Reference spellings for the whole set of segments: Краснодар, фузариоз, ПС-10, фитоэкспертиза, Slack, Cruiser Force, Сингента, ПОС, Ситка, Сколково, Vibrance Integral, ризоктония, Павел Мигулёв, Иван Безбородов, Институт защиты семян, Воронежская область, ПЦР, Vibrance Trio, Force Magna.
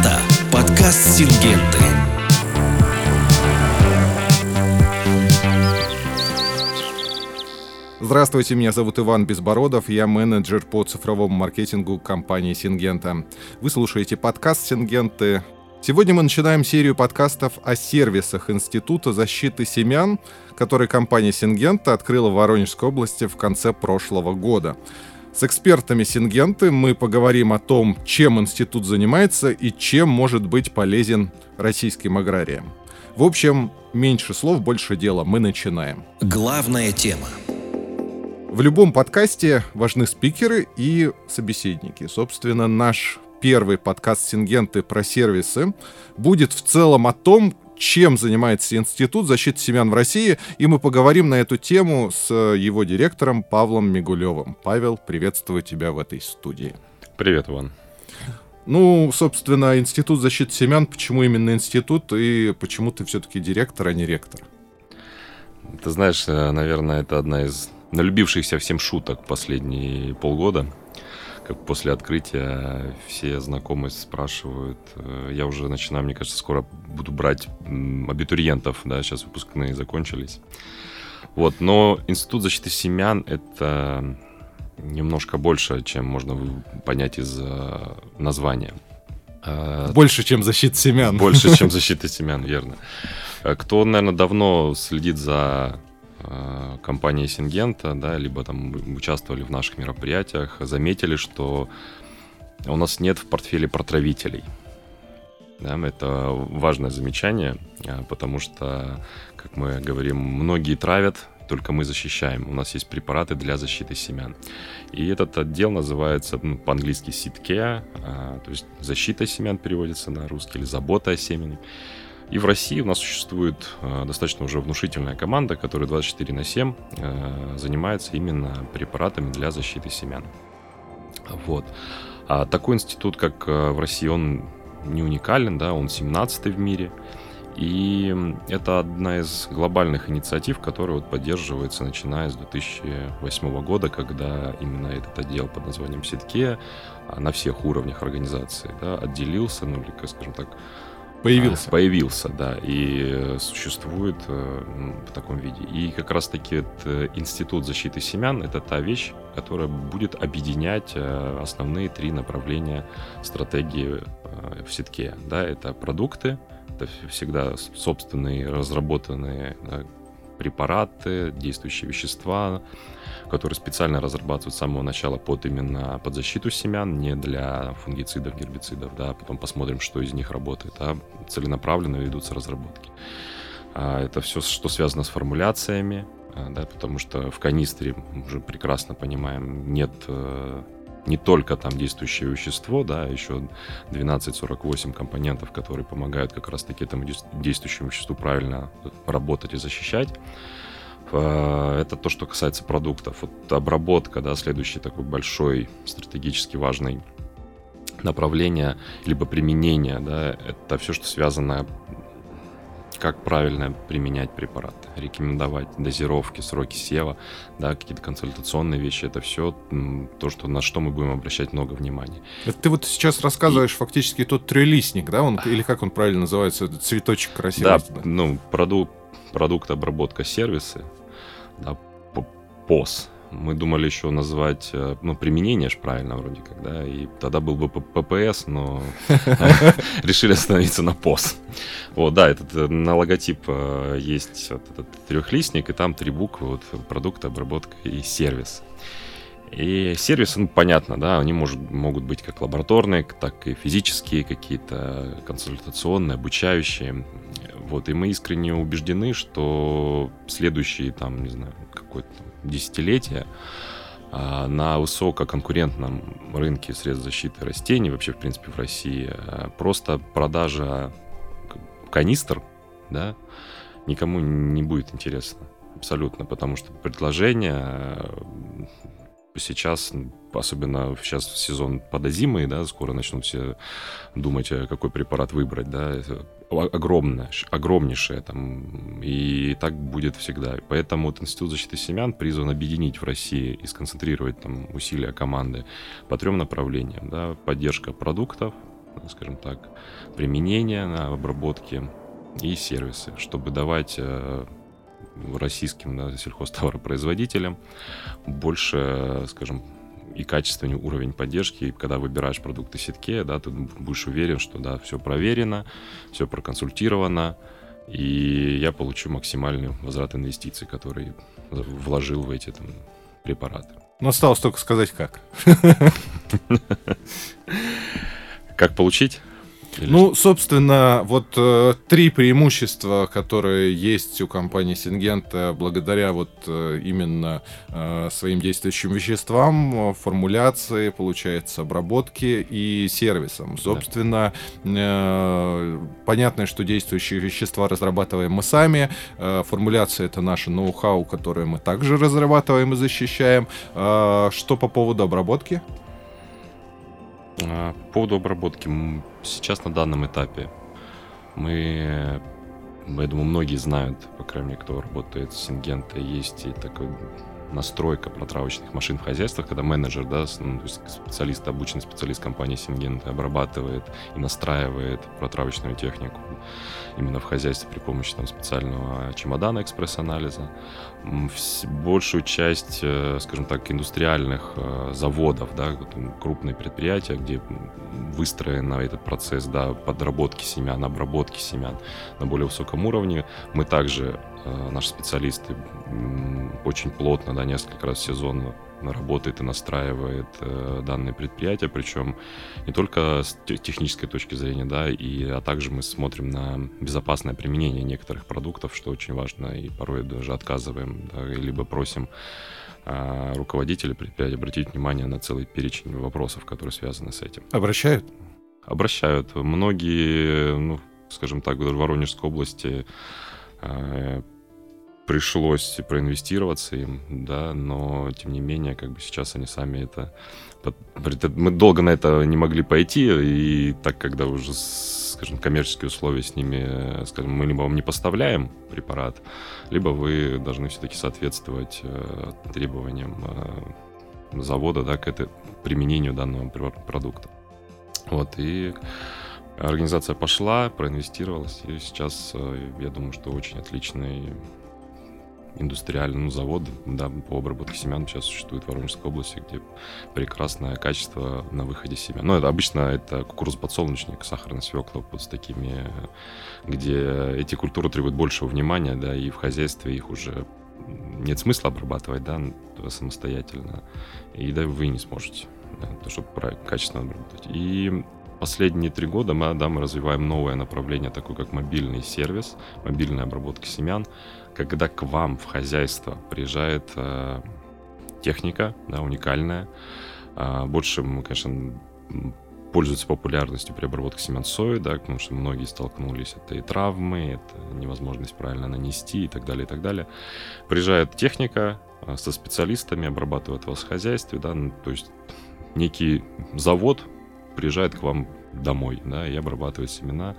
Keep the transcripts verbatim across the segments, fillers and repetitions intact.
Это подкаст Сингенты. Здравствуйте, меня зовут Иван Безбородов, я менеджер по цифровому маркетингу компании Сингента. Вы слушаете подкаст Сингенты. Сегодня мы начинаем серию подкастов о сервисах Института защиты семян, который компания Сингента открыла в Воронежской области в конце прошлого года. С экспертами Сингенты мы поговорим о том, чем институт занимается и чем может быть полезен российским аграриям. В общем, меньше слов, больше дела. Мы начинаем. Главная тема. В любом подкасте важны спикеры и собеседники. Собственно, наш первый подкаст Сингенты про сервисы будет в целом о том, чем занимается Институт защиты семян в России, и мы поговорим на эту тему с его директором Павлом Мигулёвым. Павел, приветствую тебя в этой студии. Привет, Иван. Ну, собственно, Институт защиты семян, почему именно институт, и почему ты все-таки директор, а не ректор? Ты знаешь, наверное, это одна из налюбившихся всем шуток последние полгода. Как после открытия все знакомые спрашивают, я уже начинаю, мне кажется, скоро буду брать абитуриентов, да, сейчас выпускные закончились. Вот, но Институт защиты семян — это немножко больше, чем можно понять из названия. Больше, чем защита семян. Больше, чем защита семян, верно. Кто, наверное, давно следит за компании Сингента, да, либо там участвовали в наших мероприятиях, заметили, что у нас нет в портфеле протравителей. Да, это важное замечание, потому что, как мы говорим, многие травят, только мы защищаем. У нас есть препараты для защиты семян. И этот отдел называется, ну, по-английски «Ситка», то есть «защита семян» переводится на русский, или «забота о семени». И в России у нас существует достаточно уже внушительная команда, которая двадцать четыре на семь занимается именно препаратами для защиты семян. Вот. А такой институт, как в России, он не уникален, да, он семнадцатый в мире. И это одна из глобальных инициатив, которая вот поддерживается начиная с две тысячи восьмого года, когда именно этот отдел под названием Ситке на всех уровнях организации, да, отделился, ну или, скажем так, Появился. Появился, да, и существует в таком виде. И как раз-таки Институт защиты семян — это та вещь, которая будет объединять основные три направления стратегии в Ситке. Да, это продукты, это всегда собственные разработанные, да, препараты, действующие вещества, которые специально разрабатывают с самого начала под именно под защиту семян, не для фунгицидов, гербицидов, да, потом посмотрим, что из них работает, а целенаправленно ведутся разработки. Это все, что связано с формуляциями, да, потому что в канистре, мы уже прекрасно понимаем, нет не только там действующее вещество, да, еще двенадцать сорок восемь компонентов, которые помогают как раз-таки этому действующему веществу правильно работать и защищать. Это то, что касается продуктов. Вот обработка, да, следующий такой большой, стратегически важный направление, либо применение, да, это все, что связано, как правильно применять препараты, рекомендовать дозировки, сроки сева, да, какие-то консультационные вещи, это все то, что, на что мы будем обращать много внимания. Это ты вот сейчас рассказываешь и фактически тот трелистник, да, он, или как он правильно называется, цветочек красивости. Да, да, ну, продукт, продукт, обработка, сервисы, да, ПОС. Мы думали еще назвать, ну, применение же правильно вроде как, да, и тогда был бы ППС, но решили остановиться на ПОС. Вот, да, этот на логотип есть этот трехлистник, и там три буквы, вот, продукт, обработка и сервис. И сервисы, ну, понятно, да, они может, могут быть как лабораторные, так и физические какие-то, консультационные, обучающие. Вот, и мы искренне убеждены, что следующие, там, не знаю, какое-то десятилетие на высококонкурентном рынке средств защиты растений, вообще, в принципе, в России, просто продажа канистр, да, никому не будет интересно абсолютно, потому что предложение сейчас, особенно сейчас сезон подозимый, да, скоро начнут все думать, какой препарат выбрать, да, огромное, огромнейшее там, и так будет всегда. Поэтому вот Институт защиты семян призван объединить в России и сконцентрировать там усилия команды по трем направлениям, да, поддержка продуктов, скажем так, применения, на обработке и сервисы, чтобы давать российским, да, сельхозтоваропроизводителям больше, скажем, и качественный уровень поддержки. И когда выбираешь продукты Ситке, да, ты будешь уверен, что да, все проверено, все проконсультировано, и я получу максимальный возврат инвестиций, которые вложил в эти там препараты. Ну, осталось только сказать, как. Как получить? Или... Ну, собственно, вот э, три преимущества, которые есть у компании Сингента благодаря вот э, именно э, своим действующим веществам, формуляции, получается, обработке и сервисам. Собственно, э, понятно, что действующие вещества разрабатываем мы сами. Э, формуляция — это наше ноу-хау, которое мы также разрабатываем и защищаем. Э, что по поводу обработки? По поводу обработки, сейчас на данном этапе мы, я думаю, многие знают, по крайней мере, кто работает с Сингента, есть и такая настройка протравочных машин в хозяйствах, когда менеджер, да, ну, то есть специалист, обученный специалист компании Сингента обрабатывает и настраивает протравочную технику именно в хозяйстве при помощи там специального чемодана экспресс-анализа. Большую часть, скажем так, индустриальных заводов, да, крупные предприятия, где выстроен этот процесс, да, подработки семян, обработки семян на более высоком уровне, мы также, наши специалисты, очень плотно, да, несколько раз в сезон работает и настраивает э, данные предприятия, причем не только с технической точки зрения, да, и, а также мы смотрим на безопасное применение некоторых продуктов, что очень важно, и порой даже отказываем, да, либо просим э, руководителей предприятия обратить внимание на целый перечень вопросов, которые связаны с этим. Обращают? Обращают. Многие, ну, скажем так, даже в Воронежской области э, пришлось проинвестироваться им, да, но тем не менее, как бы сейчас они сами это... Мы долго на это не могли пойти, и так, когда уже, скажем, коммерческие условия с ними, скажем, мы либо вам не поставляем препарат, либо вы должны все-таки соответствовать требованиям завода, да, к этой, применению данного продукта. Вот, и... Организация пошла, проинвестировалась, и сейчас, я думаю, что очень отличный индустриальный, ну, завод, да, по обработке семян сейчас существует в Воронежской области, где прекрасное качество на выходе семян. Ну, это обычно это кукуруз, подсолнечник, сахарная свекла, вот с такими, где эти культуры требуют большего внимания, да, и в хозяйстве их уже нет смысла обрабатывать, да, самостоятельно, и да, вы не сможете, да, чтобы качественно обработать. И последние три года мы, да, мы развиваем новое направление, такое как мобильный сервис, мобильная обработка семян, когда к вам в хозяйство приезжает э, техника, да, уникальная. Э, больше мы, конечно, пользуются популярностью при обработке семян сои, да, потому что многие столкнулись, это и травмы, это невозможность правильно нанести и так далее, и так далее. Приезжает техника э, со специалистами, обрабатывает вас в хозяйстве, да, ну, то есть некий завод приезжает к вам домой, да, и обрабатывает семена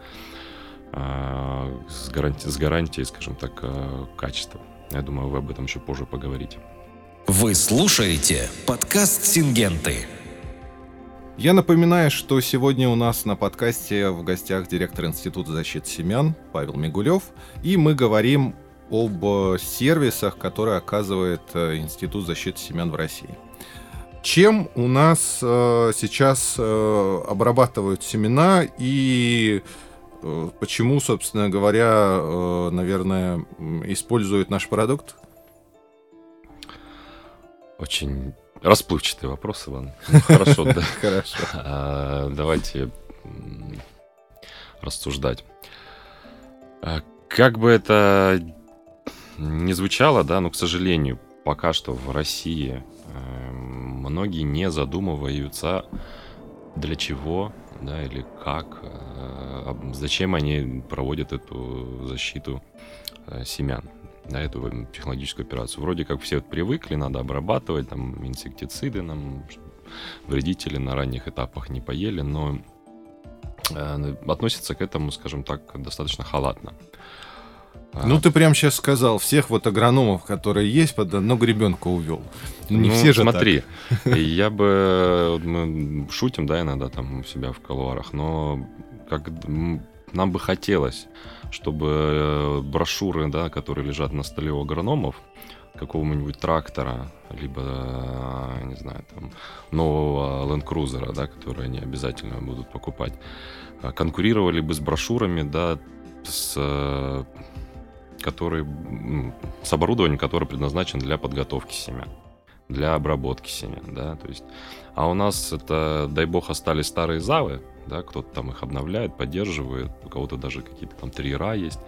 э, с, гаранти- с гарантией, скажем так, э, качества. Я думаю, вы об этом еще позже поговорите. Вы слушаете подкаст «Сингенты». Я напоминаю, что сегодня у нас на подкасте в гостях директор Института защиты семян Павел Мигулёв, и мы говорим об сервисах, которые оказывает Институт защиты семян в России. Чем у нас э, сейчас э, обрабатывают семена и э, почему, собственно говоря, э, наверное, используют наш продукт? Очень расплывчатый вопрос, Иван. Ну, хорошо, да. Хорошо. Давайте рассуждать. Как бы это ни звучало, да, но, к сожалению, пока что в России многие не задумываются, для чего, да, или как, зачем они проводят эту защиту семян, да, эту технологическую операцию. Вроде как все вот привыкли, надо обрабатывать, там, инсектициды, нам вредители на ранних этапах не поели, но относятся к этому, скажем так, достаточно халатно. Ну, ты прямо сейчас сказал, всех вот агрономов, которые есть, под одну гребенку увел. Не ну, все же смотри, так. Я бы... Мы шутим, да, иногда там у себя в колуарах, но как нам бы хотелось, чтобы брошюры, да, которые лежат на столе у агрономов, какого-нибудь трактора, либо, не знаю, там, нового ленд-крузера, да, который они обязательно будут покупать, конкурировали бы с брошюрами, да, с... Который, с оборудованием, которое предназначено для подготовки семян, для обработки семян, да, то есть, а у нас это, дай бог, остались старые завы, да, кто-то там их обновляет, поддерживает, у кого-то даже какие-то там триера есть,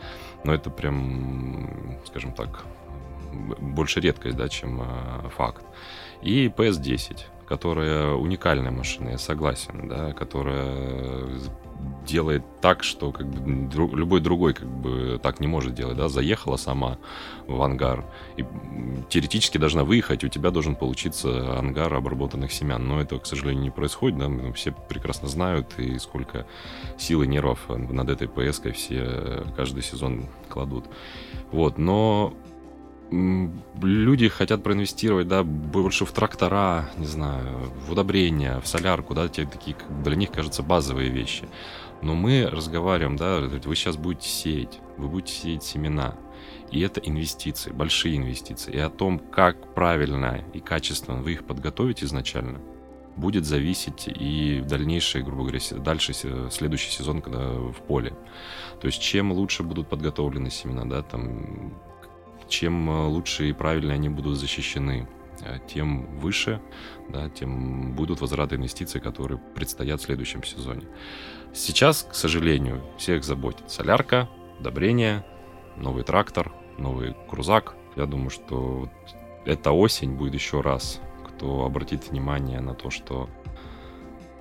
но это прям, скажем так, больше редкость, да, чем э, факт. И пэ эс десять, которая уникальная машина, я согласен, да, которая делает так, что как бы друг, любой другой как бы так не может делать, да, заехала сама в ангар и теоретически должна выехать, у тебя должен получиться ангар обработанных семян, но этого, к сожалению, не происходит, да, все прекрасно знают, и сколько сил и нервов над этой пэ эской все каждый сезон кладут, вот, но люди хотят проинвестировать, да, больше в трактора, не знаю, в удобрения, в солярку, да, те такие, для них, кажется, базовые вещи. Но мы разговариваем, да, вы сейчас будете сеять, вы будете сеять семена. И это инвестиции, большие инвестиции. И о том, как правильно и качественно вы их подготовите изначально, будет зависеть и дальнейший, грубо говоря, дальше следующий сезон, когда в поле. То есть, чем лучше будут подготовлены семена, да, там... Чем лучше и правильно они будут защищены, тем выше, да, тем будут возвраты инвестиций, которые предстоят в следующем сезоне. Сейчас, к сожалению, всех заботит солярка, удобрения, новый трактор, новый крузак. Я думаю, что эта осень будет еще раз, кто обратит внимание на то, что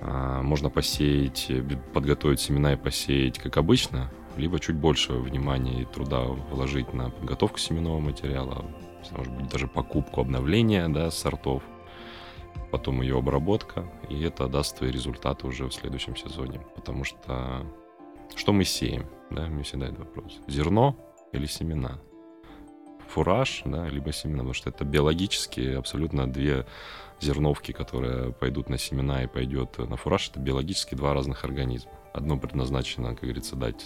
э, можно посеять, подготовить семена и посеять, как обычно, либо чуть больше внимания и труда вложить на подготовку семенного материала, может быть, даже покупку обновления, да, сортов, потом ее обработка, и это даст свои результаты уже в следующем сезоне. Потому что что мы сеем? Да, мне всегда этот вопрос. Зерно или семена? Фураж, да, либо семена, потому что это биологически абсолютно две зерновки, которые пойдут на семена и пойдет на фураж, это биологически два разных организма. Одно предназначено, как говорится, дать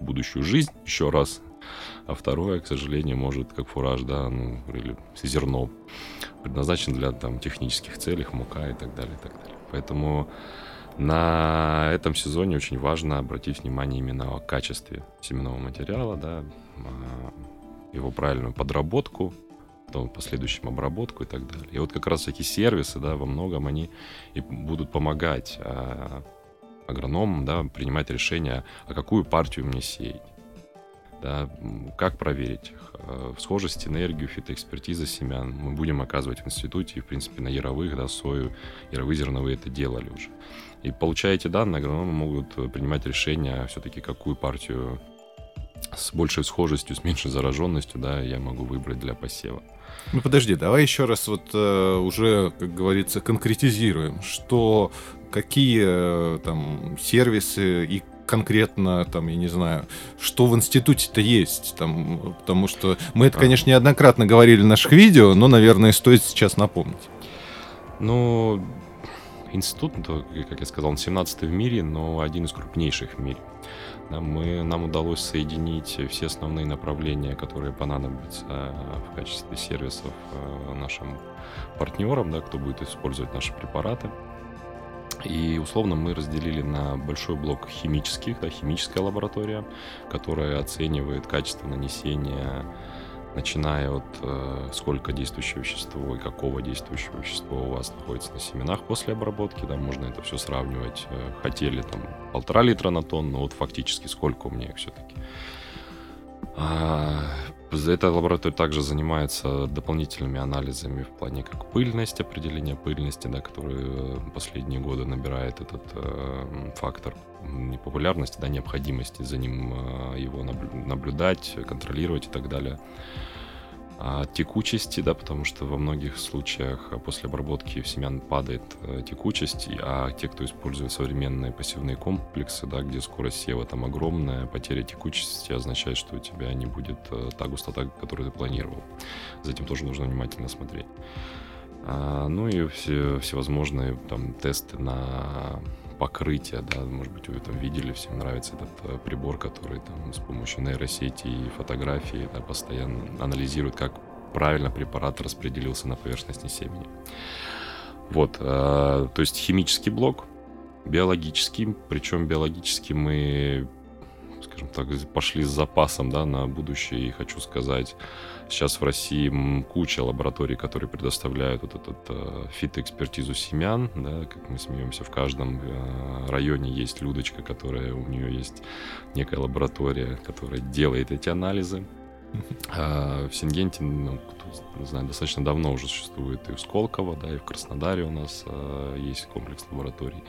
будущую жизнь еще раз, а второе, к сожалению, может, как фураж, да, ну, или зерно, предназначено для там технических целей, мука и так далее, и так далее. Поэтому на этом сезоне очень важно обратить внимание именно о качестве семенного материала, да, его правильную подработку, потом последующую обработку и так далее. И вот как раз такие сервисы, да, во многом они и будут помогать агрономам, да, принимать решение, а какую партию мне сеять, да, как проверить их, схожесть, энергию, фитоэкспертиза семян. Мы будем оказывать в институте, и, в принципе, на яровых, да, сою, яровые, зерновые это делали уже. И, получая эти данные, агрономы могут принимать решение все-таки, какую партию с большей схожестью, с меньшей зараженностью, да, я могу выбрать для посева. Ну подожди, давай еще раз вот э, уже, как говорится, конкретизируем, что какие э, там сервисы и конкретно, там, я не знаю, что в институте-то есть, там, потому что мы это, конечно, неоднократно говорили в наших видео, но, наверное, стоит сейчас напомнить. Ну, институт, как я сказал, он семнадцатый в мире, но один из крупнейших в мире. Мы, нам удалось соединить все основные направления, которые понадобятся в качестве сервисов нашим партнерам, да, кто будет использовать наши препараты. И условно мы разделили на большой блок химических, да, химическая лаборатория, которая оценивает качество нанесения, начиная от э, сколько действующего вещества и какого действующего вещества у вас находится на семенах после обработки, да, можно это все сравнивать. Хотели там полтора литра на тонн, но вот фактически сколько у меня их все-таки. А, эта лаборатория также занимается дополнительными анализами в плане как пыльность, определение пыльности, да, который последние годы набирает этот э, фактор непопулярности, да, необходимости за ним э, его наблю- наблюдать, контролировать и так далее. от текучести, да, потому что во многих случаях после обработки семян падает текучесть, а те, кто использует современные пассивные комплексы, да, где скорость сева там огромная, потеря текучести означает, что у тебя не будет та густота, которую ты планировал. За этим тоже нужно внимательно смотреть. Ну и все, всевозможные там тесты на покрытие, да, может быть, вы там видели, всем нравится этот прибор, который там с помощью нейросети и фотографии, да, постоянно анализирует, как правильно препарат распределился на поверхности семени. Вот, э, то есть химический блок, биологический, причем биологический мы, скажем так, пошли с запасом, да, на будущее, и хочу сказать, сейчас в России куча лабораторий, которые предоставляют вот эту э, фитоэкспертизу семян, да, как мы смеемся, в каждом э, районе есть Людочка, которая, у нее есть некая лаборатория, которая делает эти анализы. А в Сингенте, ну, кто знает, достаточно давно уже существует и в Сколково, да, и в Краснодаре у нас э, есть комплекс лабораторий.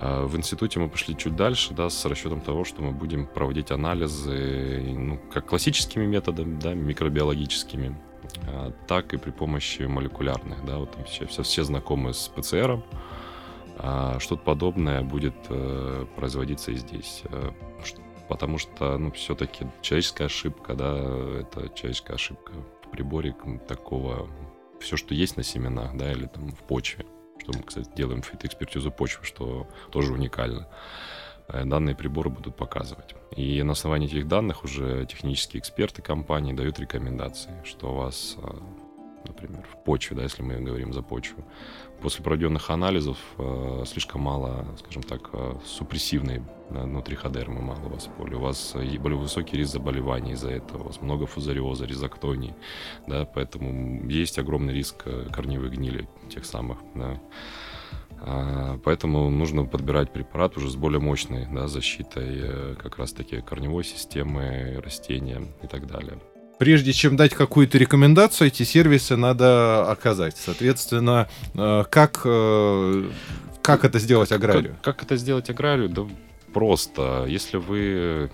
В институте мы пошли чуть дальше, да, с расчетом того, что мы будем проводить анализы, ну, как классическими методами, да, микробиологическими, так и при помощи молекулярных, да, вот там все, все, все знакомы с ПЦРом, что-то подобное будет производиться и здесь, потому что, ну, все-таки человеческая ошибка, да, это человеческая ошибка в приборе такого, все, что есть на семенах, да, или там в почве. Что мы, кстати, делаем фитоэкспертизу почвы, что тоже уникально. Данные приборы будут показывать. И на основании этих данных уже технические эксперты компании дают рекомендации, что у вас, например, в почве, да, если мы говорим за почву, после проведенных анализов слишком мало, скажем так, супрессивной нутриходермы мало у вас в поле. У вас более высокий риск заболеваний из-за этого, у вас много фузариоза, ризоктонии, да, поэтому есть огромный риск корневой гнили тех самых, да. Поэтому нужно подбирать препарат уже с более мощной, да, защитой как раз-таки корневой системы, растения и так далее. Прежде чем дать какую-то рекомендацию, эти сервисы надо оказать. Соответственно, как, как это сделать аграрию? Как, как это сделать аграрию? Да просто. Если вы...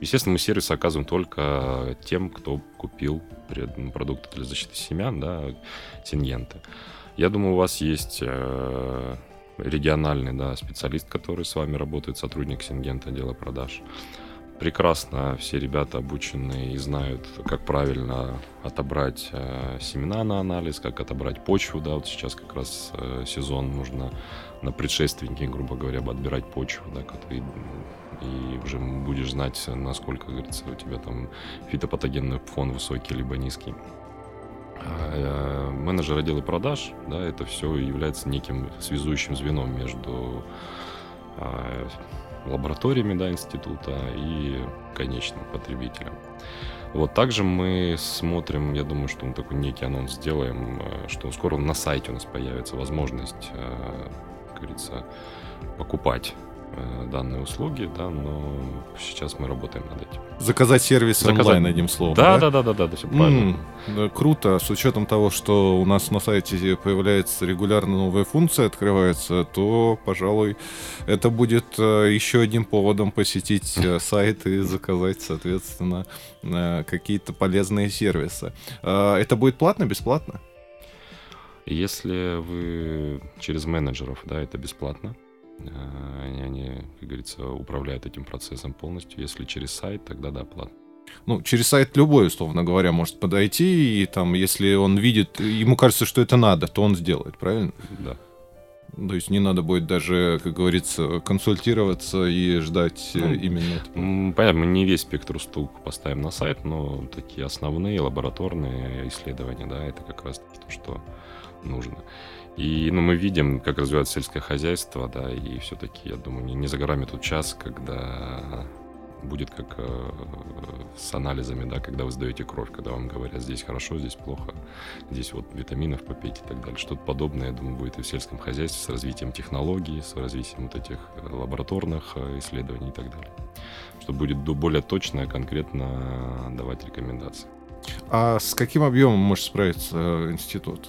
Естественно, мы сервисы оказываем только тем, кто купил продукты для защиты семян, да, Сингенты. Я думаю, у вас есть региональный, да, специалист, который с вами работает, сотрудник Сингента, отдела продаж. Прекрасно все ребята обучены и знают, как правильно отобрать э, семена на анализ, как отобрать почву. Да, вот сейчас как раз э, сезон, нужно на предшественники, грубо говоря, отбирать почву, да, и, и уже будешь знать, насколько, говорится, у тебя там фитопатогенный фон высокий либо низкий. Э, э, менеджер отдела продаж, да, это все является неким связующим звеном между э, лабораториями, да, института и конечным потребителем. Вот также мы смотрим, я думаю, что мы такой некий анонс сделаем, что скоро на сайте у нас появится возможность, как говорится, покупать данные услуги, да, но сейчас мы работаем над этим. Заказать сервис Заказать... онлайн, одним словом. Да, да, да, да, да, да, все правильно. Mm, да, круто, с учетом того, что у нас на сайте появляется регулярно новая функция, открывается, то, пожалуй, это будет еще одним поводом посетить сайт и заказать, соответственно, какие-то полезные сервисы. Это будет платно, бесплатно? Если вы через менеджеров, да, это бесплатно. Они, они, как говорится, управляют этим процессом полностью. Если через сайт, тогда да, платно. Ну, через сайт любой, условно говоря, может подойти, и там, если он видит, ему кажется, что это надо, то он сделает, правильно? Да. То есть не надо будет даже, как говорится, консультироваться и ждать, ну, именно этого. Понятно, мы не весь спектр услуг поставим на сайт, но такие основные лабораторные исследования, да, это как раз то, что нужно. И, ну, мы видим, как развивается сельское хозяйство, да, и все-таки, я думаю, не, не за горами тот час, когда будет как э, с анализами, да, когда вы сдаете кровь, когда вам говорят, здесь хорошо, здесь плохо, здесь вот витаминов попейте и так далее. Что-то подобное, я думаю, будет и в сельском хозяйстве с развитием технологий, с развитием вот этих лабораторных исследований и так далее. Что будет более точно, конкретно давать рекомендации. А с каким объемом может справиться институт?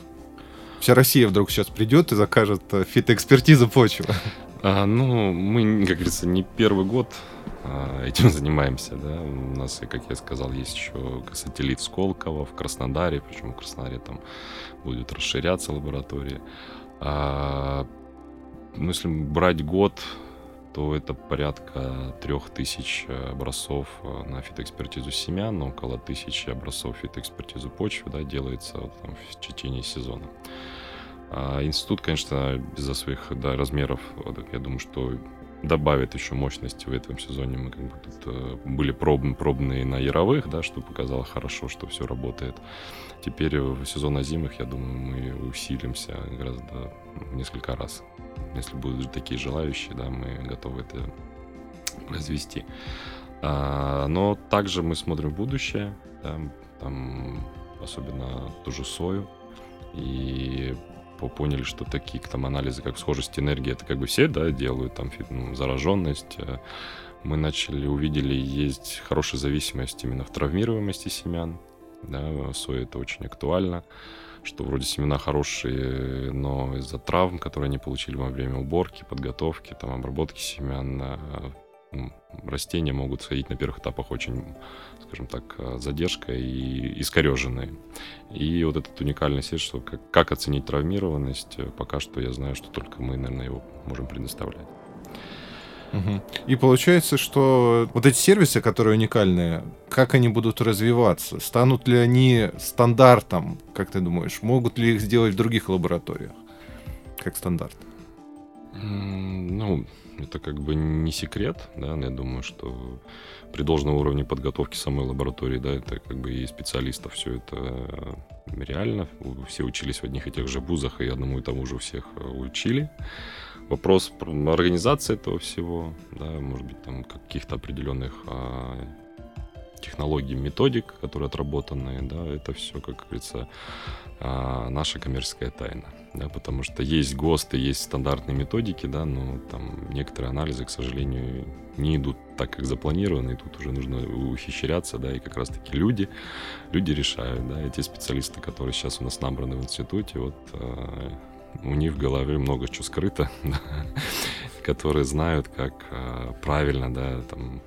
Вся Россия вдруг сейчас придет и закажет фитоэкспертизу почвы. А, ну, мы, как говорится, не первый год этим занимаемся, да. У нас, как я сказал, есть еще сателлит Сколково, в Краснодаре, причем в Краснодаре там будет расширяться лаборатории. А, ну, если брать год, то это порядка трех тысяч образцов на фитоэкспертизу семян, около тысячи образцов фитоэкспертизу почвы, да, делается вот, там, в течение сезона. А институт, конечно, из-за своих, да, размеров, я думаю, что добавит еще мощности в этом сезоне. Мы как бы тут были проб, пробные на яровых, да, что показало хорошо, что все работает. Теперь в сезон озимых, я думаю, мы усилимся гораздо в несколько раз. Если будут такие желающие, да, мы готовы это развести. А, но также мы смотрим в будущее, да, там, особенно ту же сою. И поняли, что такие там анализы, как схожесть энергии, это как бы все, да, делают, там, ну, зараженность. Мы начали, увидели, есть хорошая зависимость именно в травмируемости семян, да, соя это очень актуально, что вроде семена хорошие, но из-за травм, которые они получили во время уборки, подготовки, там, обработки семян, растения могут сходить на первых этапах очень, скажем так, задержка и искореженные. И вот этот уникальный сервис, что как, как оценить травмированность, пока что я знаю, что только мы, наверное, его можем предоставлять. Угу. И получается, что вот эти сервисы, которые уникальные, как они будут развиваться? Станут ли они стандартом, как ты думаешь? Могут ли их сделать в других лабораториях как стандарт? Ну, это как бы не секрет, да, я думаю, что при должном уровне подготовки самой лаборатории, да, это как бы и специалистов все это реально, все учились в одних и тех же вузах, и одному и тому же всех учили. Вопрос организации этого всего, да, может быть, там каких-то определенных технологий, методик, которые отработаны, да, это все, как говорится, наша коммерческая тайна, да, потому что есть ГОСТы, есть стандартные методики, да, но там некоторые анализы, к сожалению, не идут так, как запланировано, и тут уже нужно ухищряться, да, и как раз-таки люди, люди решают, да, и те специалисты, которые сейчас у нас набраны в институте, вот у них в голове много чего скрыто, которые знают, как правильно, да, там,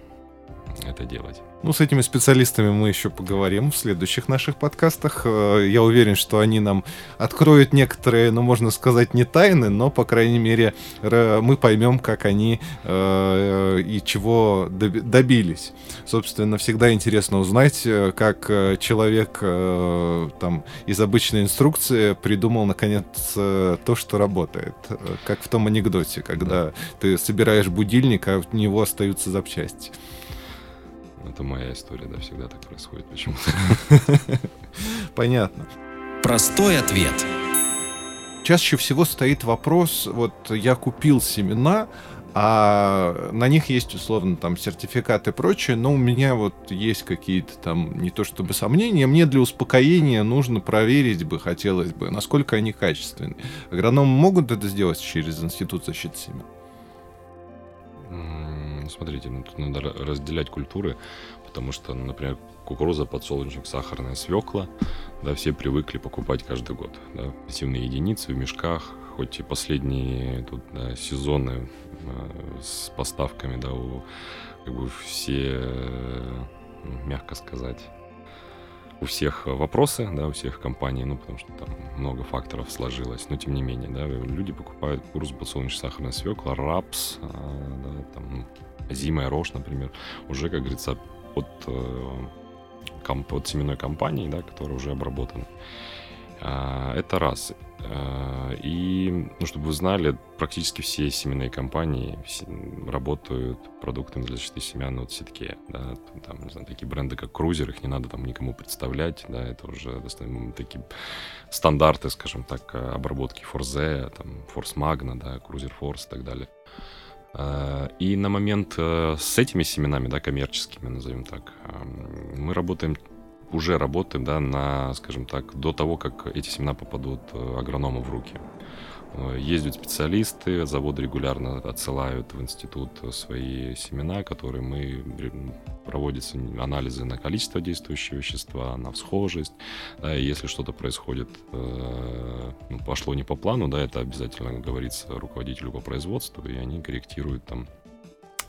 это делать. Ну, с этими специалистами мы еще поговорим в следующих наших подкастах. Я уверен, что они нам откроют некоторые, ну, можно сказать, не тайны, но, по крайней мере, мы поймем, как они э, и чего добились. Собственно, всегда интересно узнать, как человек э, там, из обычной инструкции придумал, наконец, то, что работает. Как в том анекдоте, когда да. ты собираешь будильник, а от него остаются запчасти. Это моя история, да, всегда так происходит почему-то. Понятно. Простой ответ. Чаще всего стоит вопрос, вот я купил семена, а на них есть, условно, там, сертификат и прочее, но у меня вот есть какие-то там, не то чтобы сомнения, мне для успокоения нужно проверить бы, хотелось бы, насколько они качественны. Агрономы могут это сделать через Институт защиты семян? Смотрите, ну, тут надо разделять культуры, потому что, например, кукуруза, подсолнечник, сахарная свекла, да, все привыкли покупать каждый год, да, посевные единицы в мешках, хоть и последние тут, да, сезоны э, с поставками, да, у, как бы все, э, мягко сказать, у всех вопросы, да, у всех компаний, ну, потому что там много факторов сложилось, но тем не менее, да, люди покупают кукурузу, подсолнечник, сахарная свекла, рапс, э, да, там... Зимая рожь, например, уже, как говорится, от, комп, от семенной компании, да, которая уже обработана. Это раз. И, ну, чтобы вы знали, практически все семенные компании работают продуктами для защиты семян от Ситки. Да. Там, не знаю, такие бренды, как Cruiser, их не надо там никому представлять. Да. Это уже достаточно такие стандарты, скажем так, обработки Force, там, Force Magna, да, Cruiser Force и так далее. И на момент с этими семенами, да, коммерческими, назовем так, мы работаем, уже работаем, да, на, скажем так, до того, как эти семена попадут агроному в руки. Ездят специалисты, заводы регулярно отсылают в институт свои семена, которые мы... Проводятся анализы на количество действующего вещества, на всхожесть. Да, и если что-то происходит, э, ну, пошло не по плану, да, это обязательно говорится руководителю по производству, и они корректируют там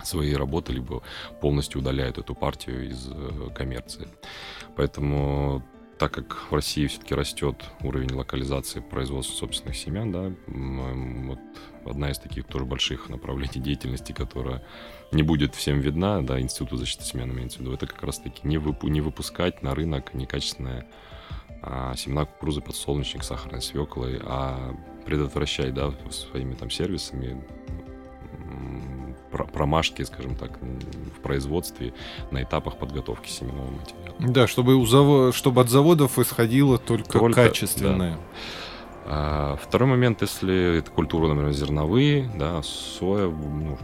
свои работы, либо полностью удаляют эту партию из коммерции. Поэтому, так как в России все-таки растет уровень локализации производства собственных семян, да, вот одна из таких тоже больших направлений деятельности, которая не будет всем видна, да, Институт защиты семян имеется в виду, это как раз-таки не, вып- не выпускать на рынок некачественное а, семена кукурузы, подсолнечник, сахарной свеклы, а предотвращать, да, своими там сервисами промашки, скажем так, в производстве на этапах подготовки семенного материала. Да, чтобы, у завод, чтобы от заводов исходило только, только качественное. Да. А, второй момент, если это культуры, например, зерновые, да, соя, ну,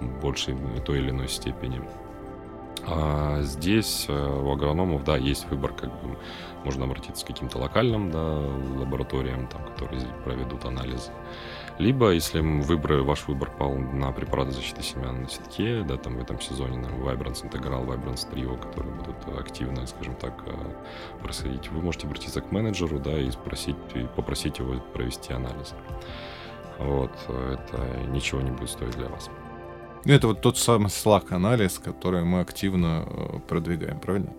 в большей той или иной степени. А здесь у агрономов, да, есть выбор, как бы можно обратиться к каким-то локальным, да, лабораториям, там, которые проведут анализы. Либо, если выбор, ваш выбор пал на препараты защиты семян на Ситке, да, там в этом сезоне на Vibrance Integral, Vibrance Trio, которые будут активно, скажем так, происходить, вы можете обратиться к менеджеру, да, и спросить, и попросить его провести анализ. Вот, это ничего не будет стоить для вас. Это вот тот самый Slack-анализ, который мы активно продвигаем, правильно?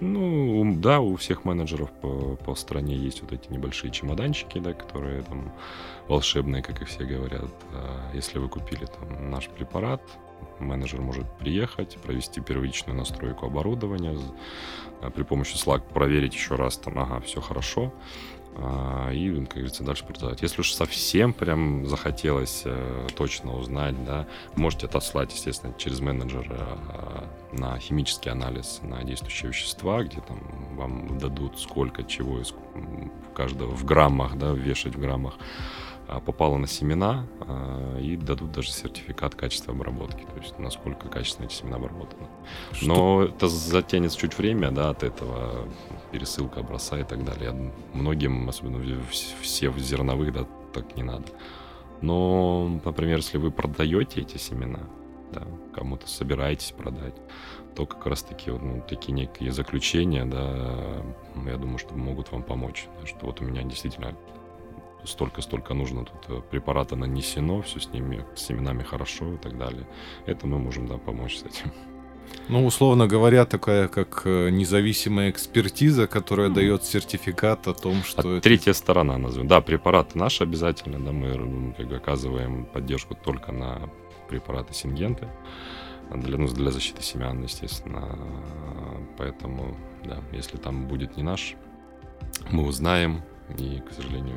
Ну, да, у всех менеджеров по, по стране есть вот эти небольшие чемоданчики, да, которые там волшебные, как и все говорят. Если вы купили там наш препарат, менеджер может приехать, провести первичную настройку оборудования, при помощи Slack проверить еще раз, там, ага, все хорошо. И, как говорится, дальше продолжать. Если уж совсем прям захотелось э, точно узнать, да, можете отослать, естественно, через менеджера э, на химический анализ на действующие вещества, где там вам дадут сколько чего из каждого в граммах, да, вешать в граммах, э, попало на семена, э, и дадут даже сертификат качества обработки, то есть насколько качественно эти семена обработаны. Что? Но это затянется чуть время, да, от этого пересылка образца и так далее. Многим, особенно все в зерновых, да, так не надо. Но, например, если вы продаете эти семена, да, кому-то собираетесь продать, то как раз-таки ну, такие некие заключения, да, я думаю, что могут вам помочь. Что вот у меня действительно столько-столько нужно тут препарата нанесено, все с ними, с семенами хорошо и так далее. Это мы можем, да, помочь с этим. Ну, условно говоря, такая как независимая экспертиза, которая mm. дает сертификат о том, что... А это... Третья сторона, назовем. Да, препараты наши обязательно, да, мы как бы оказываем поддержку только на препараты Сингента, для, ну, для защиты семян, естественно. Поэтому, да, если там будет не наш, мы узнаем. И, к сожалению...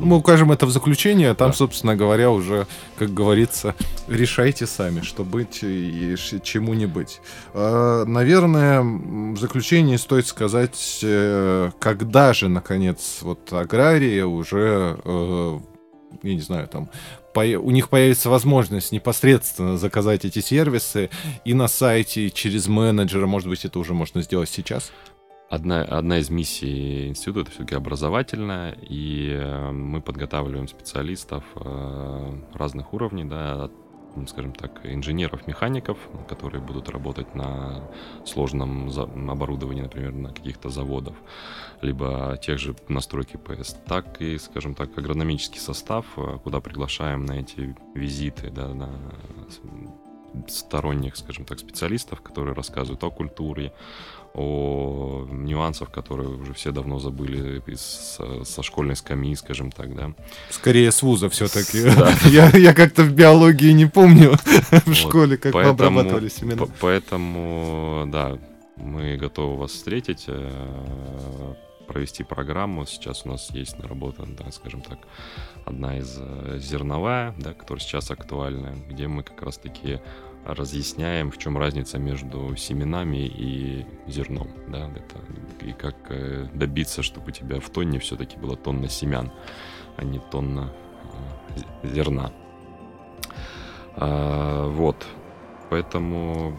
Мы укажем это в заключение, а там, да, собственно говоря, уже, как говорится, решайте сами, что быть и чему не быть. Наверное, в заключении стоит сказать, когда же, наконец, вот агрария уже, я не знаю, там... у них появится возможность непосредственно заказать эти сервисы и на сайте, и через менеджера, может быть, это уже можно сделать сейчас? Одна, одна из миссий института — это все-таки образовательная, и мы подготавливаем специалистов разных уровней, да, от, скажем так, инженеров, механиков, которые будут работать на сложном оборудовании, например, на каких-то заводах, либо тех же настройки ПС, так и, скажем так, агрономический состав, куда приглашаем на эти визиты, да, на сторонних, скажем так, специалистов, которые рассказывают о культуре, о нюансах, которые уже все давно забыли из, со школьной скамьи, скажем так, да. Скорее с вуза все-таки. Да. Я, я как-то в биологии не помню в вот, школе, как мы обрабатывали семена. По- поэтому, да, мы готовы вас встретить, провести программу. Сейчас у нас есть наработана, да, скажем так, одна из зерновая, да, которая сейчас актуальна, где мы как раз-таки разъясняем, в чем разница между семенами и зерном, да, это, и как добиться, чтобы у тебя в тонне все-таки было тонна семян, а не тонна зерна. А, вот, поэтому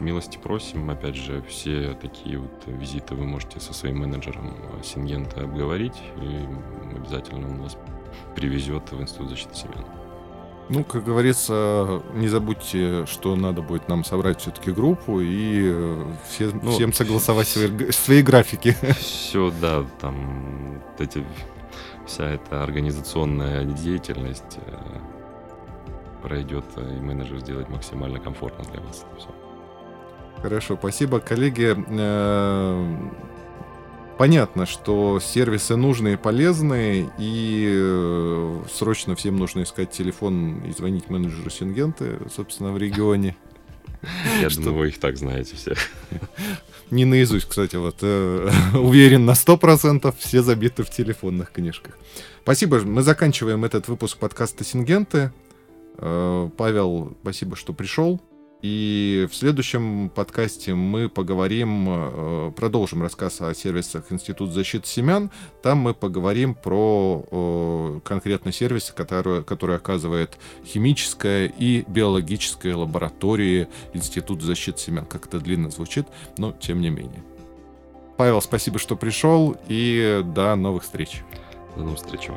милости просим, опять же, все такие вот визиты вы можете со своим менеджером Сингента обговорить, и обязательно он вас привезет в Институт защиты семян. Ну, как говорится, не забудьте, что надо будет нам собрать все-таки группу и все, ну, всем согласовать свои, свои графики. Все, да, там вот эти, вся эта организационная деятельность, пройдет, и менеджер сделает максимально комфортно для вас это все. Хорошо, спасибо, коллеги. Понятно, что сервисы нужные и полезные, и срочно всем нужно искать телефон и звонить менеджеру Сингенты, собственно, в регионе. Я думаю, вы их так знаете все. Не наизусть, кстати, вот э, уверен на сто процентов, все забиты в телефонных книжках. Спасибо, мы заканчиваем этот выпуск подкаста «Сингенты». Э, Павел, спасибо, что пришел. И в следующем подкасте мы поговорим, э, продолжим рассказ о сервисах Института защиты семян. Там мы поговорим про э, конкретные сервисы, которые, которые оказывает химическая и биологическая лаборатории Института защиты семян. Как это длинно звучит, но тем не менее. Павел, спасибо, что пришел, и до новых встреч. До новых встреч.